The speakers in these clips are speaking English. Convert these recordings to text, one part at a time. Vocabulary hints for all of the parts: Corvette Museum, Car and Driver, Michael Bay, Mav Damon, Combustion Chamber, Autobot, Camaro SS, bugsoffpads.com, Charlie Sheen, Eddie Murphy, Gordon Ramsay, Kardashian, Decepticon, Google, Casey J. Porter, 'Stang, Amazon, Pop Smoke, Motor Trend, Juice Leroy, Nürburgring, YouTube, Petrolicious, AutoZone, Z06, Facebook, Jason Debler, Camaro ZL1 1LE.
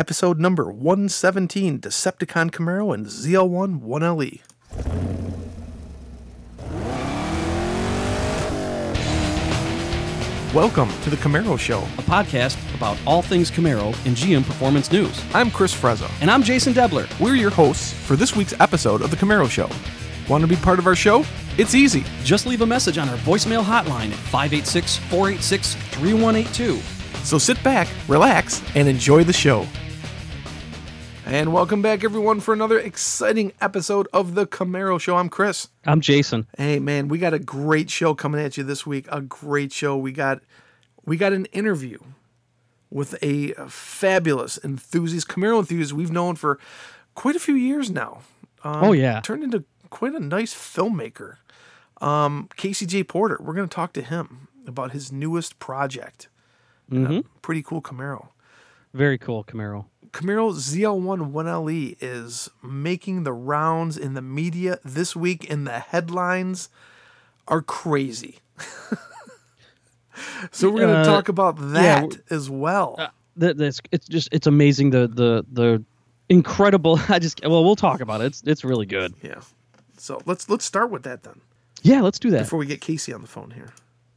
episode number 117, Decepticon Camaro and ZL1 1LE. Welcome to the Camaro Show, a podcast about all things Camaro and GM performance news. I'm Chris Frezza. And I'm Jason Debler. We're your hosts for this week's episode of the Camaro Show. Want to be part of our show? It's easy. Just leave a message on our voicemail hotline at 586-486-3182. So sit back, relax, and enjoy the show. And welcome back, everyone, for another exciting episode of the Camaro Show. I'm Chris. I'm Jason. Hey, man, we got a great show coming at you this week. A great show. We got an interview with a fabulous enthusiast, Camaro enthusiast we've known for quite a few years now. Turned into quite a nice filmmaker, Casey J. Porter. We're going to talk to him about his newest project. Pretty cool Camaro. Very cool Camaro. Camaro ZL1 1LE is making the rounds in the media this week, and the headlines are crazy. So we're going to talk about that as well. It's amazing, the incredible. We'll talk about it. It's really good. Yeah. So let's start with that then. Yeah, let's do that before we get Casey on the phone here.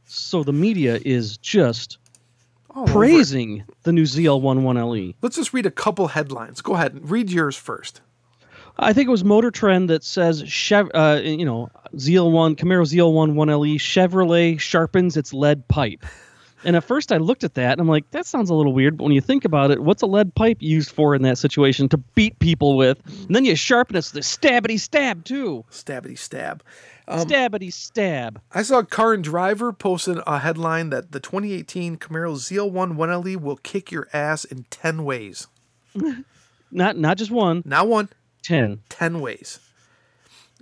So the media is just praising the new ZL1 1LE. Let's just read a couple headlines. Go ahead and read yours first. I think it was Motor Trend that says, Camaro ZL1 1LE, Chevrolet sharpens its lead pipe. And at first I looked at that and I'm like, that sounds a little weird. But when you think about it, what's a lead pipe used for in that situation? To beat people with. And then you sharpen it, so they stabbity stab too. Stabbity stab. Stabbity stab. I saw Car and Driver posted a headline that the 2018 Camaro ZL1 1LE will kick your ass in 10 ways. Not just one. Not one. 10 ways.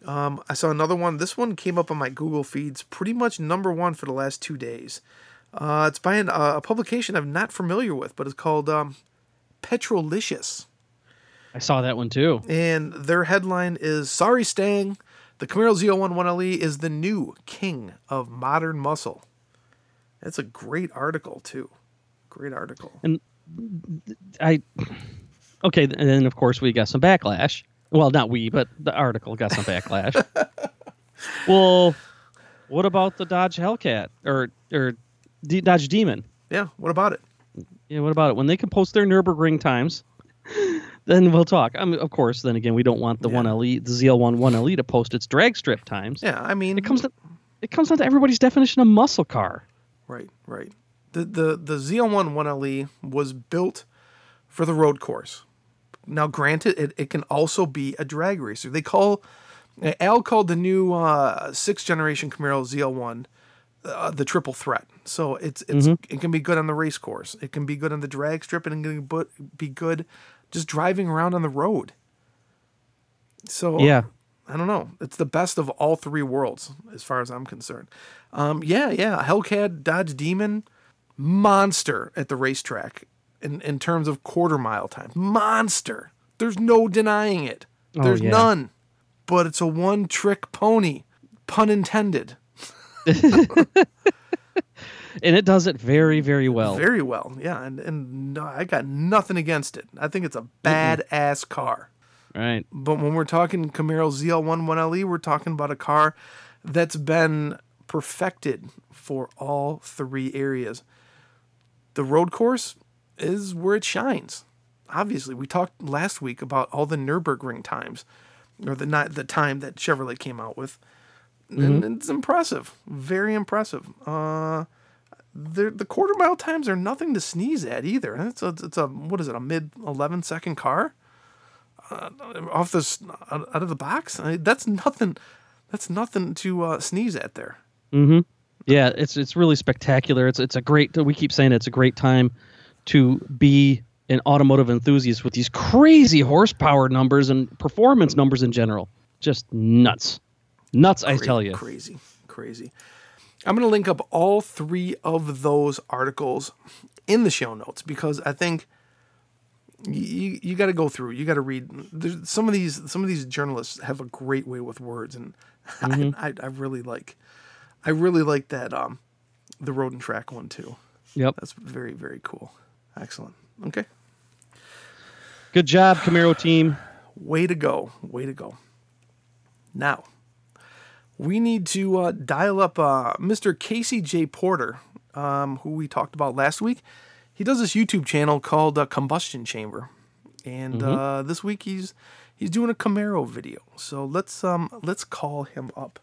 I saw another one. This one came up on my Google feeds, pretty much number one for the last 2 days. It's by a publication I'm not familiar with, but it's called Petrolicious. I saw that one too. And their headline is, "Sorry, 'Stang, the Camaro ZL1 1LE is the new king of modern muscle." That's a great article too. Great article. And and then of course we got some backlash. Well, not we, but the article got some backlash. Well, what about the Dodge Hellcat or Dodge Demon? Yeah, what about it? Yeah, what about it? When they can post their Nürburgring times, then we'll talk. I mean, of course, then again, we don't want the ZL1 1LE to post its drag strip times. Yeah, I mean, it comes down to everybody's definition of muscle car. Right. The ZL1 1LE was built for the road course. Now, granted, it can also be a drag racer. Al called the new 6th generation Camaro ZL1 the triple threat. So it can be good on the race course. It can be good on the drag strip, and it can be good just driving around on the road. So yeah, I don't know. It's the best of all three worlds as far as I'm concerned. Hellcat, Dodge Demon, monster at the racetrack in terms of quarter mile time. Monster. There's no denying it. There's none. But it's a one trick pony, pun intended. And it does it very, very well. Very well, yeah. And no, I got nothing against it. I think it's a badass car. Right. But when we're talking Camaro ZL1 1LE, we're talking about a car that's been perfected for all three areas. The road course is where it shines. Obviously, we talked last week about all the Nürburgring times, or the time that Chevrolet came out with. And it's impressive. Very impressive. The quarter mile times are nothing to sneeze at either. It's a mid 11 second car out of the box. I mean, that's nothing to sneeze at there. Mm-hmm. Yeah, it's really spectacular. It's a great. We keep saying it's a great time to be an automotive enthusiast with these crazy horsepower numbers and performance numbers in general. Just nuts. Nuts, I tell you. Crazy. I'm going to link up all three of those articles in the show notes, because I think you got to go through. You got to read. There's some of these journalists have a great way with words, and I really like that the road and track one too. Yep, that's very, very cool. Excellent. Okay. Good job, Camaro team. Way to go. Way to go. Now, we need to dial up Mr. Casey J. Porter, who we talked about last week. He does this YouTube channel called Combustion Chamber. And this week he's doing a Camaro video. So let's call him up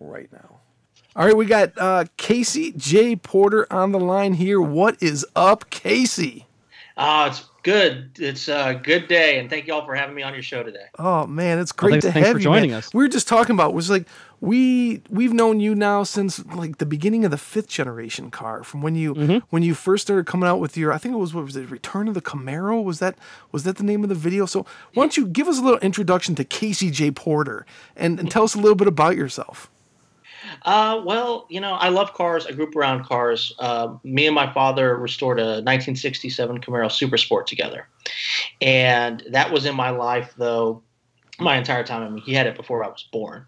right now. All right, we got Casey J. Porter on the line here. What is up, Casey? It's good. It's a good day, and thank you all for having me on your show today. Oh man, it's great to have you. Thanks for joining us. We were just talking about we've known you now since like the beginning of the 5th generation car, from when you first started coming out with your, I think it was, what was it, Return of the Camaro? Was that the name of the video? So why don't you give us a little introduction to Casey J. Porter and tell us a little bit about yourself. Well, you know, I love cars. I grew up around cars. Me and my father restored a 1967 Camaro Supersport together. And that was in my life, though, my entire time. I mean, he had it before I was born.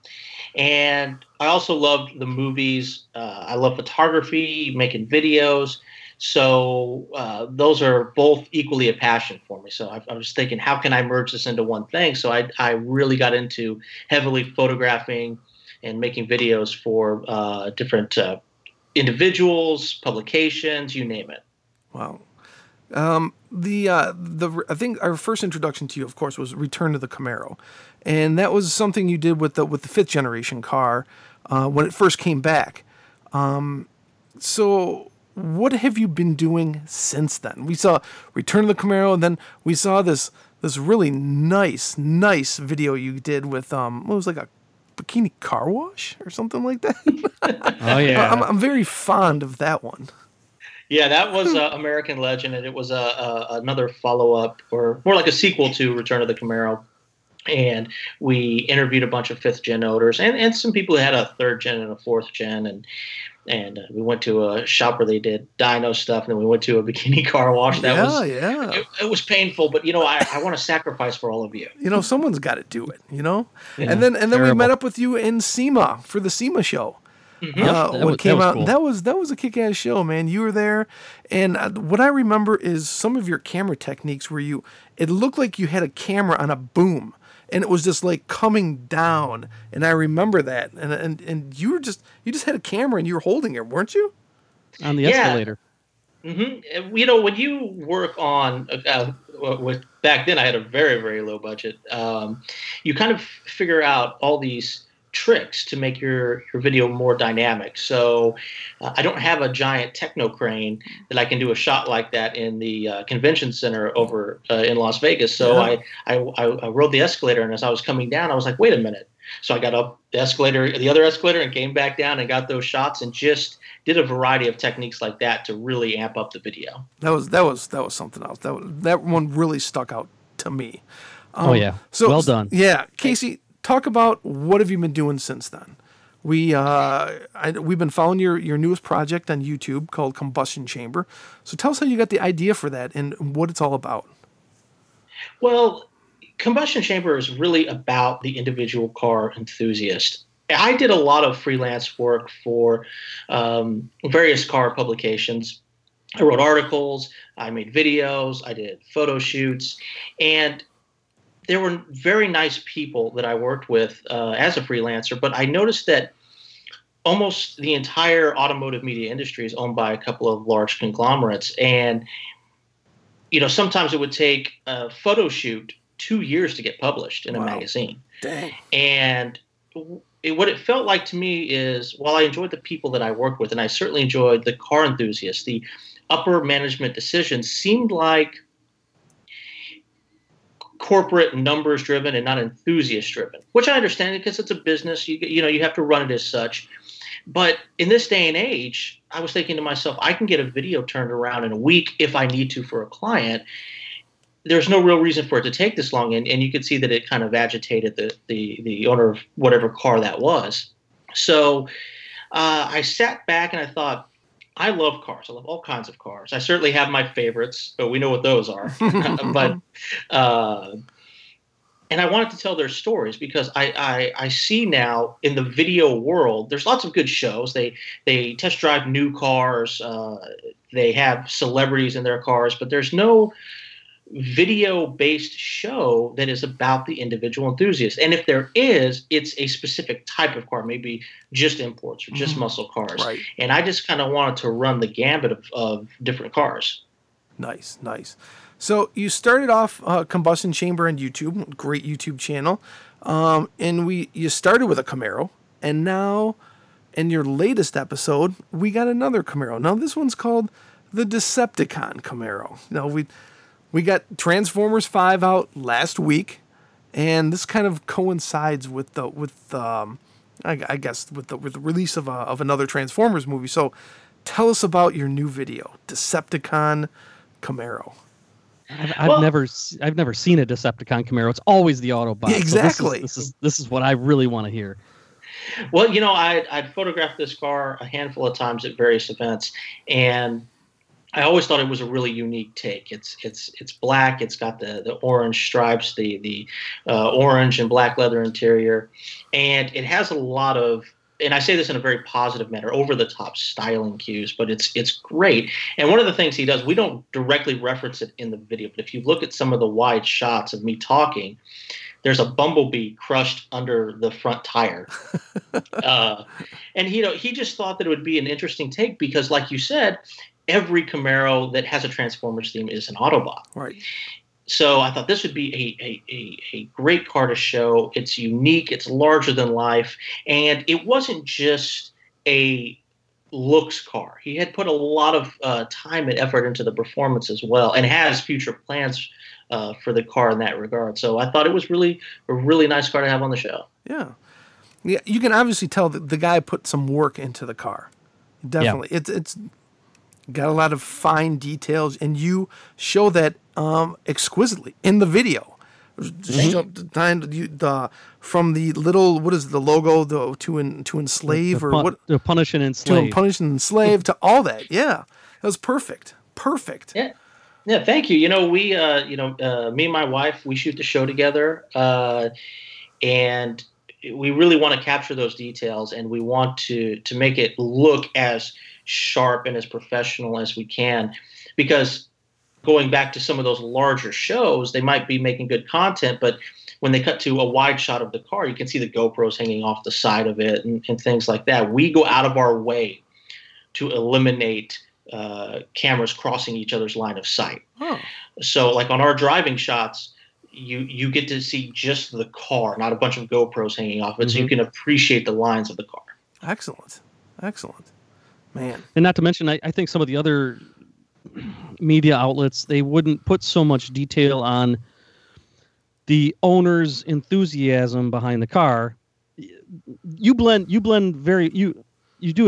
And I also loved the movies. I love photography, making videos. So those are both equally a passion for me. So I was thinking, how can I merge this into one thing? So I really got into heavily photographing and making videos for different individuals, publications, you name it. Wow. I think our first introduction to you, of course, was Return to the Camaro. And that was something you did with the 5th generation car when it first came back. So what have you been doing since then? We saw Return to the Camaro, and then we saw this really nice video you did with, it was like a bikini car wash or something like that. Oh yeah, I'm very fond of that one. Yeah, that was American Legend, and it was another follow-up, or more like a sequel to Return of the Camaro. And we interviewed a bunch of 5th gen owners and some people who had a 3rd gen and a 4th gen, and we went to a shop where they did dyno stuff, and then we went to a bikini car wash. It was painful, but you know, I want to sacrifice for all of you. You know, someone's got to do it. You know, yeah, and then terrible. We met up with you in SEMA for the SEMA show. Mm-hmm. Cool. That was a kick-ass show, man. You were there, and what I remember is some of your camera techniques where it looked like you had a camera on a boom. And it was just like coming down, and I remember that. And you just had a camera and you were holding it, weren't you? On the escalator. Mm-hmm. You know, when you work on back then, I had a very, very low budget. You kind of figure out all these tricks to make your video more dynamic. So I don't have a giant techno crane that I can do a shot like that in the convention center over in Las Vegas. So yeah. I rode the escalator, and as I was coming down, I was like, wait a minute. So I got up the other escalator and came back down and got those shots, and just did a variety of techniques like that to really amp up the video. That was something else. That one really stuck out to me. Oh yeah. So well done. Yeah. Casey, talk about what have you been doing since then. We've been following your newest project on YouTube called Combustion Chamber. So tell us how you got the idea for that and what it's all about. Well, Combustion Chamber is really about the individual car enthusiast. I did a lot of freelance work for various car publications. I wrote articles, I made videos, I did photo shoots, and there were very nice people that I worked with as a freelancer, but I noticed that almost the entire automotive media industry is owned by a couple of large conglomerates. And, you know, sometimes it would take a photo shoot 2 years to get published in a magazine. Dang. And what it felt like to me is, while I enjoyed the people that I worked with, and I certainly enjoyed the car enthusiasts, the upper management decisions seemed like corporate numbers driven and not enthusiast driven, which I understand because it's a business. You know, you have to run it as such. But in this day and age, I was thinking to myself, I can get a video turned around in a week if I need to for a client. There's no real reason for it to take this long. And you could see that it kind of agitated the owner of whatever car that was. So I sat back and I thought, I love cars. I love all kinds of cars. I certainly have my favorites, but we know what those are. And I wanted to tell their stories because I see now in the video world, there's lots of good shows. They test drive new cars. They have celebrities in their cars, but there's no video-based show that is about the individual enthusiast. And if there is, it's a specific type of car, maybe just imports or just muscle cars. Right. And I just kind of wanted to run the gambit of different cars. Nice, nice. So you started off Combustion Chamber on YouTube, great YouTube channel. And you started with a Camaro, and now in your latest episode, we got another Camaro. Now this one's called the Decepticon Camaro. Now we got Transformers 5 out last week, and this kind of coincides with the with the release of another Transformers movie. So tell us about your new video, Decepticon Camaro. I've never seen a Decepticon Camaro. It's always the Autobot. Exactly. So this is what I really want to hear. Well, you know, I'd photographed this car a handful of times at various events, and I always thought it was a really unique take. It's black. It's got the orange stripes, the orange and black leather interior, and it has a lot of, and I say this in a very positive manner, over-the-top styling cues, but it's great. And one of the things he does, we don't directly reference it in the video, but if you look at some of the wide shots of me talking, there's a bumblebee crushed under the front tire. And, you know, he just thought that it would be an interesting take because, like you said, every Camaro that has a Transformers theme is an Autobot. Right. So I thought this would be a great car to show. It's unique. It's larger than life. And it wasn't just a looks car. He had put a lot of time and effort into the performance as well, and has future plans for the car in that regard. So I thought it was really a really nice car to have on the show. Yeah. Yeah, you can obviously tell that the guy put some work into the car. Definitely. Yeah. It's got a lot of fine details, and you show that exquisitely in the video. From the little, what is it, the logo, to enslave, or what? To punish and enslave. To punish and enslave, to all that. Yeah. That was perfect. Perfect. Yeah. Yeah. Thank you. You know, we, me and my wife, we shoot the show together. And we really want to capture those details, and we want to make it look as sharp and as professional as we can, because going back to some of those larger shows, they might be making good content, but when they cut to a wide shot of the car, you can see the GoPros hanging off the side of it and things like that. We go out of our way to eliminate cameras crossing each other's line of sight. Huh. So like on our driving shots, you get to see just the car, not a bunch of GoPros hanging off it, so you can appreciate the lines of the car. Excellent. Excellent. Man. And not to mention, I think some of the other media outlets, they wouldn't put so much detail on the owner's enthusiasm behind the car. You do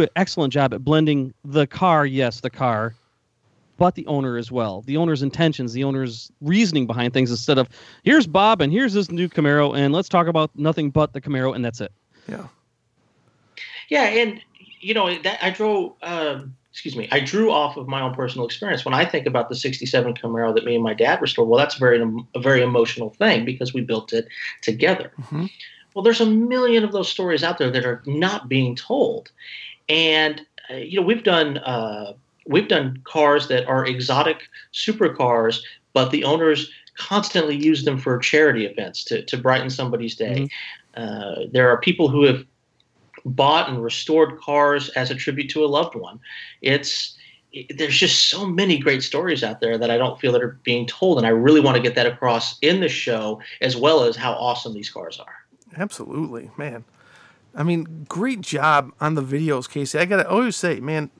an excellent job at blending the car, but the owner as well. The owner's intentions, the owner's reasoning behind things, instead of here's Bob and here's this new Camaro and let's talk about nothing but the Camaro and that's it. Yeah. Yeah, and you know, that I drew off of my own personal experience. When I think about the 67 Camaro that me and my dad restored, well, that's a very emotional thing because we built it together. Mm-hmm. Well, there's a million of those stories out there that are not being told. And, we've done cars that are exotic supercars, but the owners constantly use them for charity events to brighten somebody's day. Mm-hmm. There are people who have bought and restored cars as a tribute to a loved one. There's just so many great stories out there that I don't feel that are being told, and I really want to get that across in the show, as well as how awesome these cars are. Absolutely, man. I mean, great job on the videos, Casey. I gotta always say, man,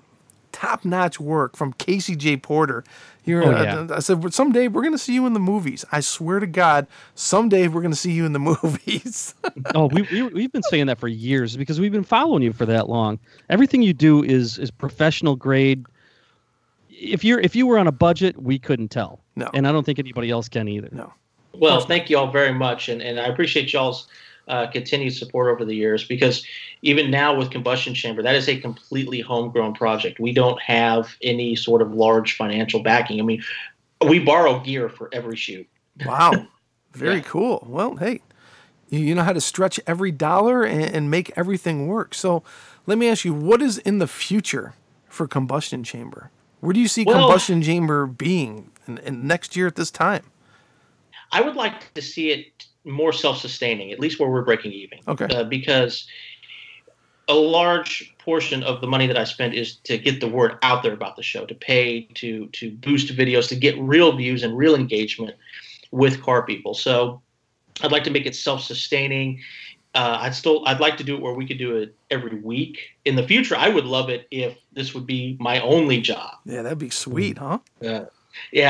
top-notch work from Casey J. Porter. I said, someday we're going to see you in the movies. I swear to God, someday we're going to see you in the movies. Oh, we've been saying that for years because we've been following you for that long. Everything you do is professional grade. If you were on a budget, we couldn't tell. No. And I don't think anybody else can either. No. Well, thank you all very much, and I appreciate y'all's continued support over the years, because even now with Combustion Chamber, that is a completely homegrown project. We don't have any sort of large financial backing. I mean, we borrow gear for every shoot. Wow. Very cool. Well, hey, you know how to stretch every dollar and make everything work. So let me ask you, what is in the future for Combustion Chamber? Where do you see Combustion Chamber being in next year at this time? I would like to see it more self-sustaining, at least where we're breaking even. Okay. Because a large portion of the money that I spend is to get the word out there about the show, to pay, to boost videos, to get real views and real engagement with car people. So I'd like to make it self-sustaining. I'd like to do it where we could do it every week. In the future, I would love it if this would be my only job. Yeah, that'd be sweet, huh? Yeah,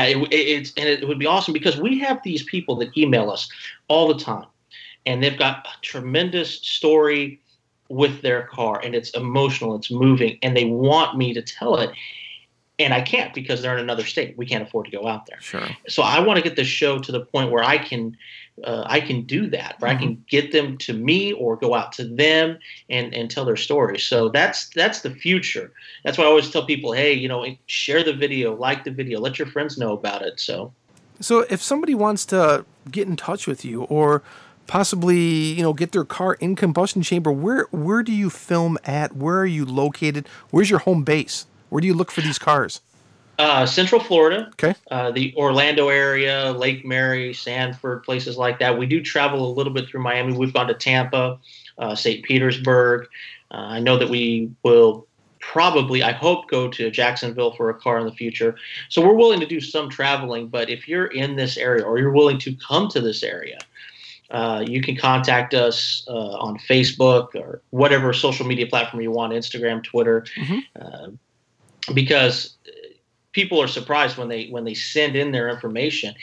it would be awesome, because we have these people that email us all the time, and they've got a tremendous story with their car, and it's emotional, it's moving, and they want me to tell it, and I can't because they're in another state. We can't afford to go out there. Sure. So I want to get the show to the point where I can do that, where I can get them to me or go out to them and tell their story. So that's the future. That's why I always tell people, hey, share the video, like the video, let your friends know about it. So if somebody wants to get in touch with you or possibly, get their car in Combustion Chamber, where do you film at? Where are you located? Where's your home base? Where do you look for these cars? Central Florida, okay. The Orlando area, Lake Mary, Sanford, places like that. We do travel a little bit through Miami. We've gone to Tampa, St. Petersburg. I know that we will probably, I hope, go to Jacksonville for a car in the future. So we're willing to do some traveling, but if you're in this area or you're willing to come to this area, you can contact us on Facebook or whatever social media platform you want, Instagram, Twitter, because people are surprised when they send in their information.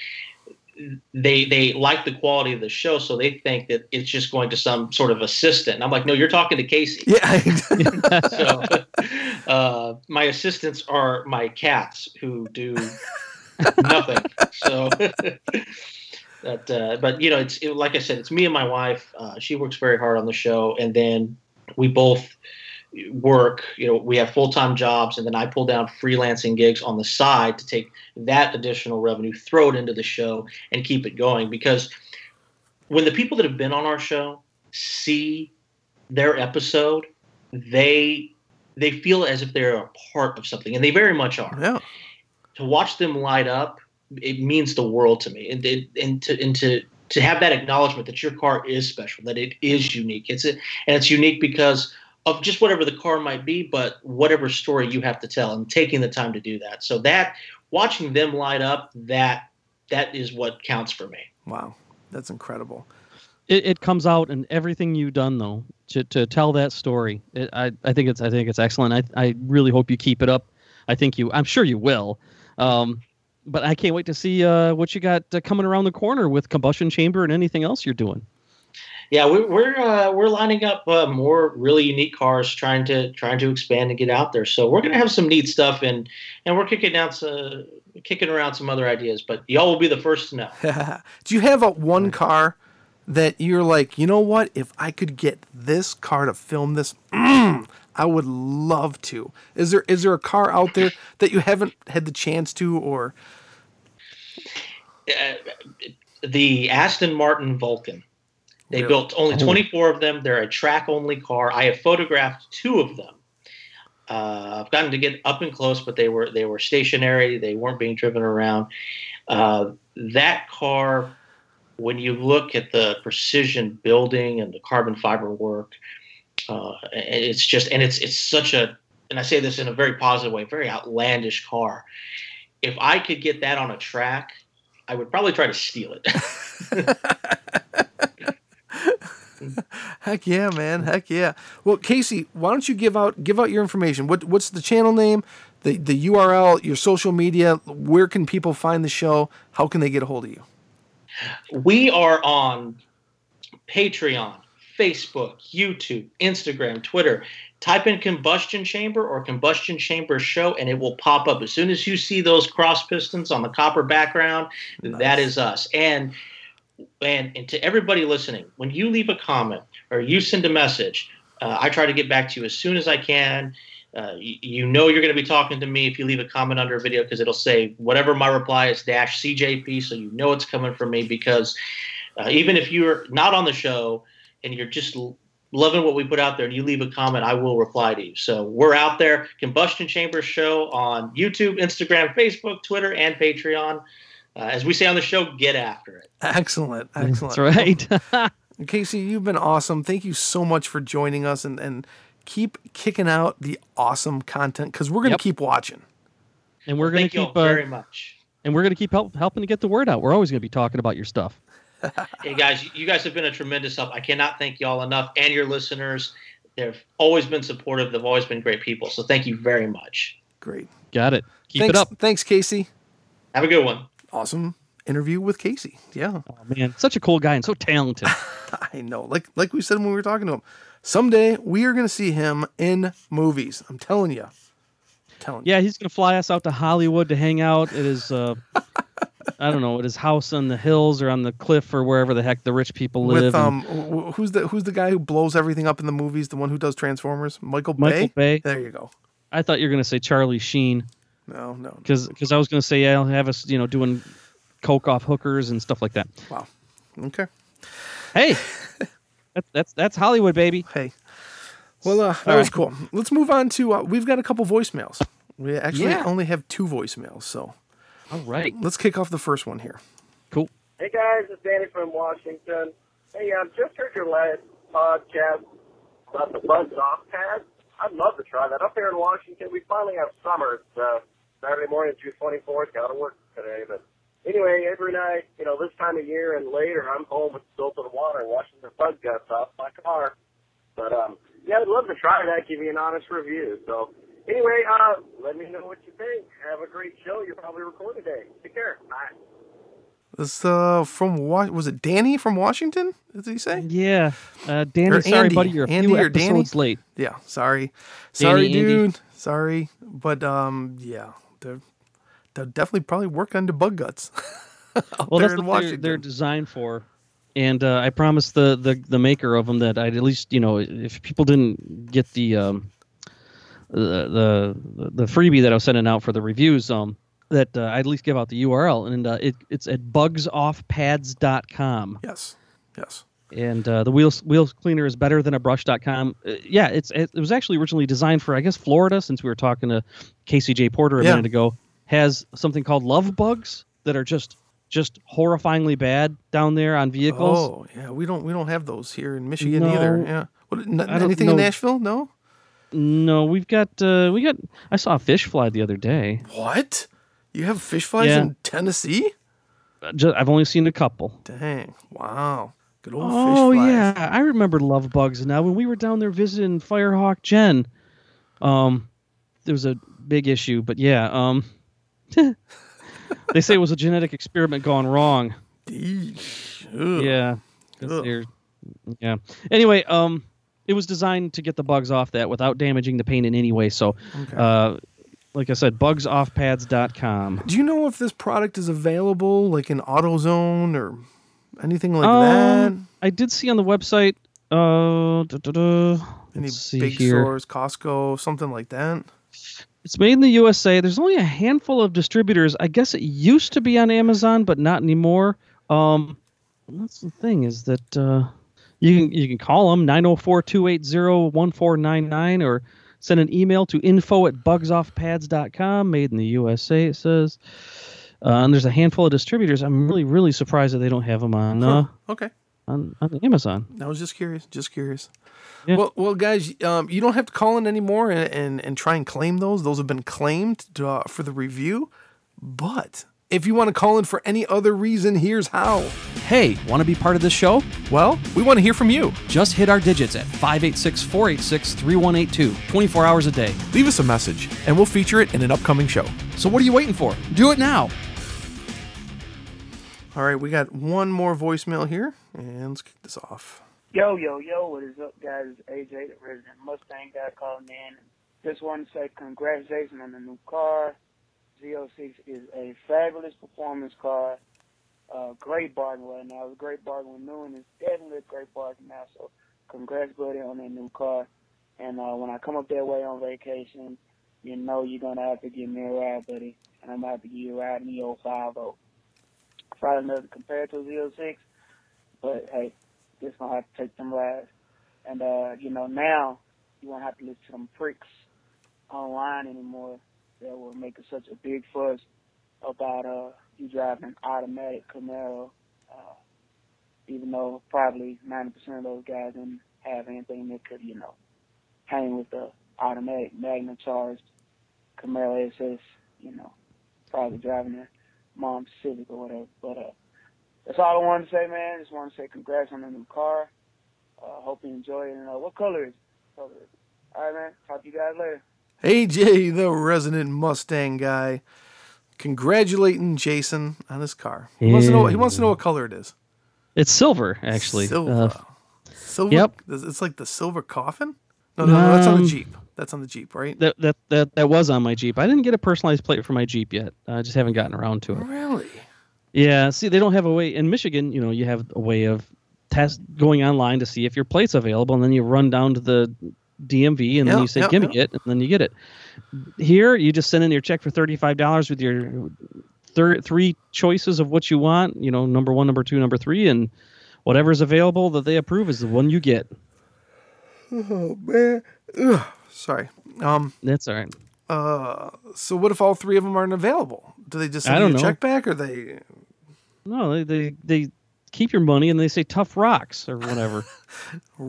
They like the quality of the show, so they think that it's just going to some sort of assistant. And I'm like, no, you're talking to Casey. Yeah. So my assistants are my cats who do nothing. So, but it's like I said, it's me and my wife. She works very hard on the show, and then we both work, we have full-time jobs, and then I pull down freelancing gigs on the side to take that additional revenue, throw it into the show, and keep it going. Because when the people that have been on our show see their episode, they feel as if they're a part of something, and they very much are. Yeah. To watch them light up, it means the world to me, and to have that acknowledgement that your car is special, that it is unique. It's unique because of just whatever the car might be, but whatever story you have to tell, and taking the time to do that. So that, watching them light up, that is what counts for me. Wow. That's incredible. It comes out in everything you've done, though, to tell that story. I think it's excellent. I really hope you keep it up. I'm sure you will. But I can't wait to see what you got coming around the corner with Combustion Chamber and anything else you're doing. Yeah, we're lining up more really unique cars, trying to expand and get out there. So we're gonna have some neat stuff, and we're kicking around some other ideas. But y'all will be the first to know. Do you have one car that you're like, you know what? If I could get this car to film this, I would love to. Is there a car out there that you haven't had the chance to, or the Aston Martin Vulcan? They built only 24 of them. They're a track-only car. I have photographed 2 of them. I've gotten to get up and close, but they were stationary. They weren't being driven around. That car, when you look at the precision building and the carbon fiber work, it's just, and it's such a, and I say this in a very positive way, very outlandish car. If I could get that on a track, I would probably try to steal it. Heck yeah, man. Heck yeah. Well, Casey, why don't you give out your information? What's the channel name, the URL, your social media? Where can people find the show? How can they get a hold of you? We are on Patreon, Facebook, YouTube, Instagram, Twitter. Type in Combustion Chamber or Combustion Chamber Show, and it will pop up. As soon as you see those cross pistons on the copper background, nice. That is us. And to everybody listening, when you leave a comment or you send a message, I try to get back to you as soon as I can. You're going to be talking to me if you leave a comment under a video, because it'll say whatever my reply is -CJP, so you know it's coming from me. Because even if you're not on the show and you're just loving what we put out there and you leave a comment, I will reply to you. So we're out there. Combustion Chamber Show on YouTube, Instagram, Facebook, Twitter, and Patreon. as we say on the show, get after it. Excellent. Excellent. That's right. Casey, you've been awesome. Thank you so much for joining us, and keep kicking out the awesome content, because we're going to keep watching. And we're going to keep very much. And we're going to keep helping to get the word out. We're always going to be talking about your stuff. Hey, guys, you guys have been a tremendous help. I cannot thank you all enough, and your listeners. They've always been supportive. They've always been great people. So thank you very much. Great. Got it. Keep it up. Thanks, Casey. Have a good one. Awesome interview with Casey. Yeah. Oh, man. Such a cool guy and so talented. I know. Like we said when we were talking to him, someday we are going to see him in movies. I'm telling you. Yeah, he's going to fly us out to Hollywood to hang out at his, I don't know, at his house on the hills or on the cliff or wherever the heck the rich people live. With, who's the guy who blows everything up in the movies? The one who does Transformers? Michael Bay. There you go. I thought you were going to say Charlie Sheen. No. Because I was going to say, yeah, he'll have us, doing coke off hookers and stuff like that. Wow. Okay. Hey, that's Hollywood, baby. Hey. Well, that was cool. Let's move on to, we've got a couple voicemails. We actually only have two voicemails, so. All right. Let's kick off the first one here. Cool. Hey, guys, it's Danny from Washington. Hey, I just heard your last podcast about the Bugs Off Pads. I'd love to try that. Up here in Washington, we finally have summer. It's Saturday morning, June 24th. Got to work today, but anyway, every night, this time of year and later, I'm home with soap and water washing the bug guts off my car. But, I'd love to try that, give you an honest review. So, anyway, let me know what you think. Have a great show. You're probably recording today. Take care. Bye. This, was it Danny from Washington? Did he say? Yeah. Danny, or sorry, Andy. Buddy, you're a Andy few or episodes Danny? Late. Yeah, sorry. Sorry, Danny, dude. Andy. Sorry. But, yeah, they're definitely probably working on the bug guts. Well, that's what they're designed for. And I promised the maker of them that I'd at least, if people didn't get the freebie that I was sending out for the reviews, that I'd at least give out the URL. And it's at bugsoffpads.com. Yes. And the wheel cleaner is better than a brush.com. Yeah, it was actually originally designed for, I guess, Florida, since we were talking to Casey J. Porter a minute ago. Has something called love bugs that are just horrifyingly bad down there on vehicles. Oh, yeah, we don't have those here in Michigan either. Yeah, what, anything in Nashville? No, we got. I saw a fish fly the other day. What? You have fish flies in Tennessee? I've only seen a couple. Dang! Wow, good old fish flies. Oh yeah, I remember love bugs now. When we were down there visiting Firehawk Jen, there was a big issue, but yeah, They say it was a genetic experiment gone wrong. Yeah. Yeah. Anyway, it was designed to get the bugs off that without damaging the paint in any way. So, like I said, bugsoffpads.com. Do you know if this product is available, like in AutoZone or anything like that? I did see on the website. Any big stores, Costco, something like that? It's made in the USA. There's only a handful of distributors. I guess it used to be on Amazon, but not anymore. That's the thing is that you can call them 904-280-1499 or send an email to info@bugsoffpads.com. Made in the USA, it says. And there's a handful of distributors. I'm really, really surprised that they don't have them on. On Amazon. I was just curious. Yeah. Well, guys, you don't have to call in anymore and try and claim those. Those have been claimed for the review. But if you want to call in for any other reason, here's how. Hey, want to be part of this show? Well, we want to hear from you. Just hit our digits at 586-486-3182, 24 hours a day. Leave us a message, and we'll feature it in an upcoming show. So what are you waiting for? Do it now. All right, we got one more voicemail here, and let's kick this off. Yo, what is up, guys? It's AJ, the resident Mustang guy calling in. Just want to say congratulations on the new car. Z06 is a fabulous performance car. Great bargain right now. It was a great bargain when new, and it's definitely a great bargain now. So congrats, buddy, on that new car. And when I come up that way on vacation, you know you're going to have to give me a ride, buddy. And I'm going to have to give you a ride in the old 5.0. Probably nothing compared to a 06, but hey, just gonna have to take them rides. And now you won't have to listen to them pricks online anymore that were making such a big fuss about you driving an automatic Camaro, even though probably 90% of those guys didn't have anything that could, you know, hang with the automatic Magnum charged Camaro SS, you know, probably driving a Mom's Civic or whatever. But that's all I wanted to say, man. Just want to say congrats on the new car. Hope you enjoy it. And what color is it? All right, man. Talk to you guys later. AJ, the resident Mustang guy, congratulating Jason on his car. He wants to know. He wants to know what color it is. It's silver, actually. Silver. Silver. Yep. It's like the silver coffin. No, that's on the Jeep. That's on the Jeep, right? That was on my Jeep. I didn't get a personalized plate for my Jeep yet. I just haven't gotten around to it. Really? Yeah. See, they don't have a way in Michigan. You know, you have a way of test going online to see if your plate's available, and then you run down to the DMV, and then you say, "Give me it," and then you get it. Here, you just send in your check for $35 with your three choices of what you want. You know, number one, number two, number three, and whatever's available that they approve is the one you get. Oh man, ugh, sorry. That's all right. So what if all three of them aren't available? Do they just send you a check back, or they? No, they keep your money and they say tough rocks or whatever.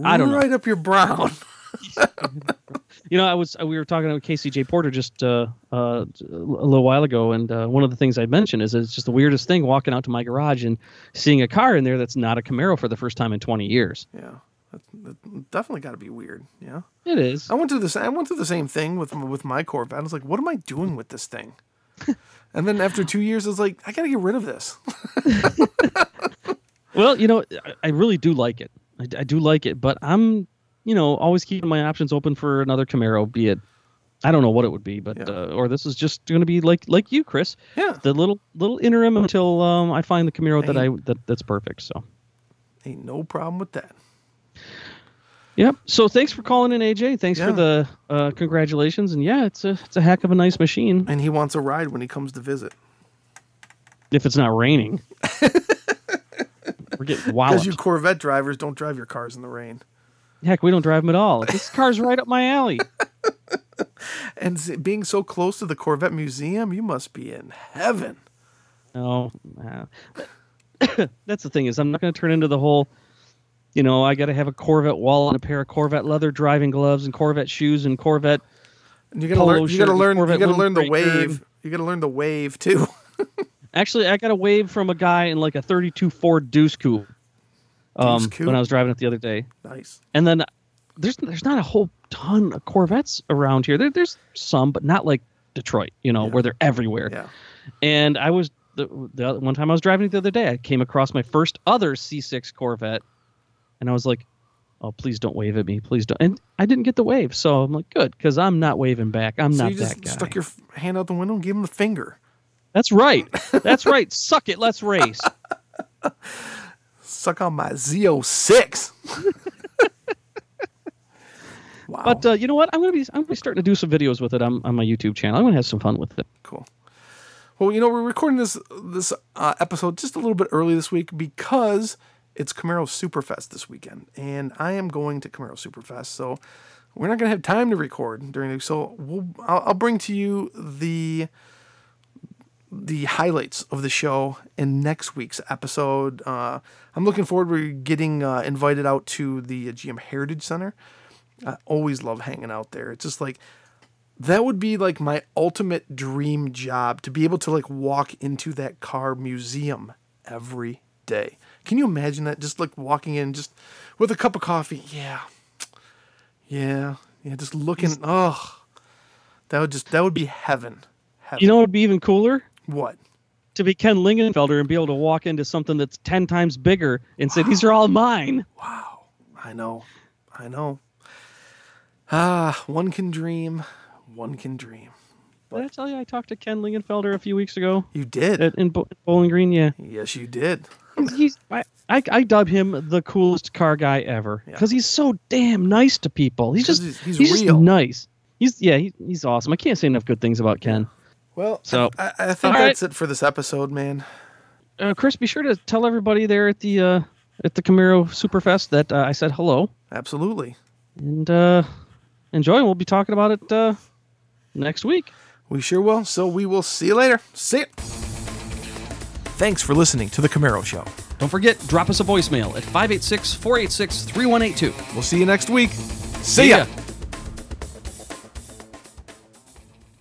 I don't know. Right up your brown. You know, we were talking about Casey J. Porter just a little while ago, and one of the things I mentioned is it's just the weirdest thing walking out to my garage and seeing a car in there that's not a Camaro for the first time in 20 years. Yeah, that's definitely got to be weird. Yeah, it is. I went through the same thing with my Corvette. I was like, what am I doing with this thing? And then after 2 years, I was like, I got to get rid of this. Well, you know, I really do like it. I do like it, but I'm, you know, always keeping my options open for another Camaro, be it, I don't know what it would be, but or this is just going to be like you, Chris. Yeah. The little interim until I find the Camaro that's perfect. So, ain't no problem with that. Yep. So thanks for calling in, AJ. Thanks for the congratulations, and it's a heck of a nice machine. And he wants a ride when he comes to visit. If it's not raining, we're getting wild. Because you Corvette drivers don't drive your cars in the rain. Heck, we don't drive them at all. This car's right up my alley. And being so close to the Corvette Museum, you must be in heaven. No. That's the thing is I'm not going to turn into the whole, you know, I got to have a Corvette wallet and a pair of Corvette leather driving gloves and Corvette shoes and Corvette. And you got to learn the wave. You got to learn the wave too. Actually, I got a wave from a guy in like a 32 Ford Deuce Coupe. When I was driving it the other day. Nice. And then there's not a whole ton of Corvettes around here. There's some, but not like Detroit, you know, where they're everywhere. Yeah. And I was the one time I was driving it the other day, I came across my first other C6 Corvette, and I was like, "Oh, please don't wave at me, please don't." And I didn't get the wave, so I'm like, "Good," because I'm not waving back. You just stuck your hand out the window and gave him the finger. That's right. That's right. Suck it. Let's race. Suck on my Z06. Wow. But you know what? I'm gonna be starting to do some videos with it on my YouTube channel. I'm gonna have some fun with it. Cool. Well, you know, we're recording this episode just a little bit early this week because it's Camaro Superfest this weekend, and I am going to Camaro Superfest, so we're not gonna have time to record during the week. So I'll bring to you the highlights of the show in next week's episode. I'm looking forward to getting invited out to the GM Heritage Center. I always love hanging out there. It's just like, that would be like my ultimate dream job, to be able to like walk into that car museum every day. Can you imagine that? Just like walking in just with a cup of coffee. Yeah. Just looking, that would be heaven. You know what would be even cooler? What? To be Ken Lingenfelder and be able to walk into something that's 10 times bigger and say, "These are all mine." Wow. I know. One can dream. But did I tell you I talked to Ken Lingenfelder a few weeks ago? You did? In Bowling Green, yeah. Yes, you did. I dub him the coolest car guy ever because he's so damn nice to people. He's real. Just nice. He's awesome. I can't say enough good things about Ken. Well, so, I think that's it for this episode, man. Chris, be sure to tell everybody there at the Camaro Superfest that I said hello. Absolutely. And enjoy. We'll be talking about it next week. We sure will. So we will see you later. See ya. Thanks for listening to The Camaro Show. Don't forget, drop us a voicemail at 586-486-3182. We'll see you next week. See ya!